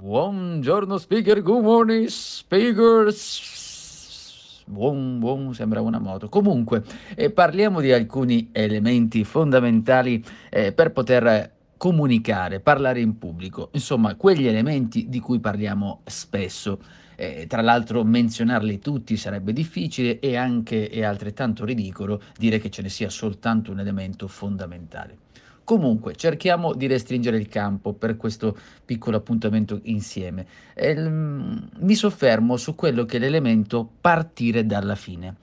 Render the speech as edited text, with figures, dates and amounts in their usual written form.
Buongiorno speaker, good morning speakers. Buon, sembra una moto. Comunque, parliamo di alcuni elementi fondamentali per poter comunicare, parlare in pubblico. Insomma, quegli elementi di cui parliamo spesso. Tra l'altro menzionarli tutti sarebbe difficile e anche è altrettanto ridicolo dire che ce ne sia soltanto un elemento fondamentale. Comunque, cerchiamo di restringere il campo per questo piccolo appuntamento insieme. Mi soffermo su quello che è l'elemento partire dalla fine.